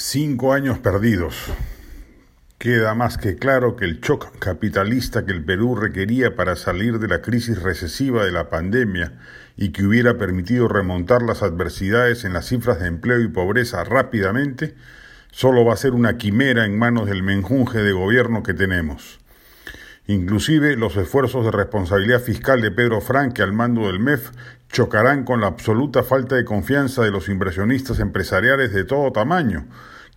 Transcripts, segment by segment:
5 años perdidos. Queda más que claro que el shock capitalista que el Perú requería para salir de la crisis recesiva de la pandemia y que hubiera permitido remontar las adversidades en las cifras de empleo y pobreza rápidamente, solo va a ser una quimera en manos del menjunje de gobierno que tenemos. Inclusive los esfuerzos de responsabilidad fiscal de Pedro Francke al mando del MEF chocarán con la absoluta falta de confianza de los inversionistas empresariales de todo tamaño,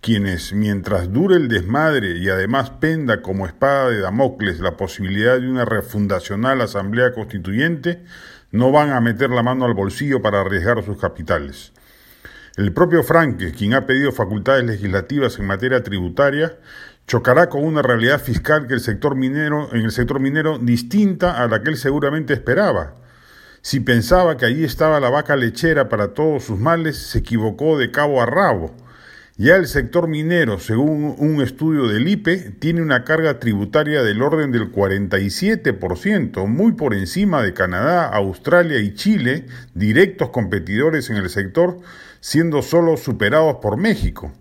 quienes, mientras dure el desmadre y además penda como espada de Damocles la posibilidad de una refundacional asamblea constituyente, no van a meter la mano al bolsillo para arriesgar sus capitales. El propio Francke, quien ha pedido facultades legislativas en materia tributaria, chocará con una realidad fiscal que en el sector minero distinta a la que él seguramente esperaba. Si pensaba que allí estaba la vaca lechera para todos sus males, se equivocó de cabo a rabo. Ya el sector minero, según un estudio del IPE, tiene una carga tributaria del orden del 47%, muy por encima de Canadá, Australia y Chile, directos competidores en el sector, siendo solo superados por México.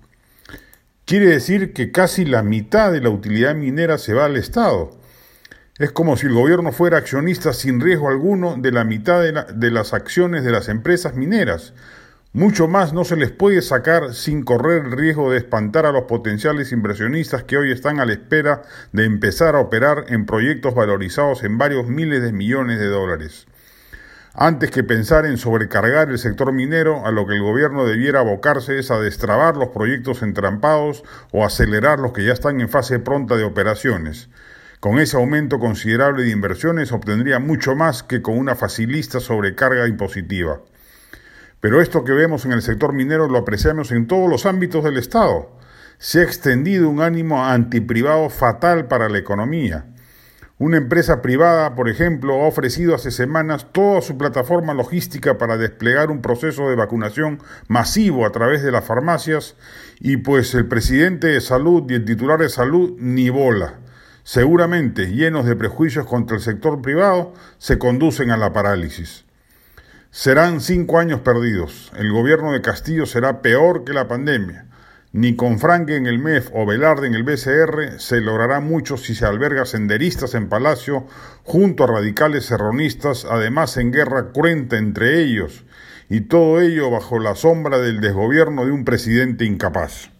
Quiere decir que casi la mitad de la utilidad minera se va al Estado. Es como si el gobierno fuera accionista sin riesgo alguno de la mitad de las acciones de las empresas mineras. Mucho más no se les puede sacar sin correr el riesgo de espantar a los potenciales inversionistas que hoy están a la espera de empezar a operar en proyectos valorizados en varios miles de millones de dólares. Antes que pensar en sobrecargar el sector minero, a lo que el gobierno debiera abocarse es a destrabar los proyectos entrampados o acelerar los que ya están en fase pronta de operaciones. Con ese aumento considerable de inversiones obtendría mucho más que con una facilista sobrecarga impositiva. Pero esto que vemos en el sector minero lo apreciamos en todos los ámbitos del Estado. Se ha extendido un ánimo antiprivado fatal para la economía. Una empresa privada, por ejemplo, ha ofrecido hace semanas toda su plataforma logística para desplegar un proceso de vacunación masivo a través de las farmacias y pues el presidente de salud y el titular de salud ni bola. Seguramente, llenos de prejuicios contra el sector privado, se conducen a la parálisis. Serán 5 años perdidos. El gobierno de Castillo será peor que la pandemia. Ni con Francke en el MEF o Velarde en el BCR se logrará mucho si se alberga senderistas en Palacio junto a radicales serronistas, además en guerra cruenta entre ellos, y todo ello bajo la sombra del desgobierno de un presidente incapaz.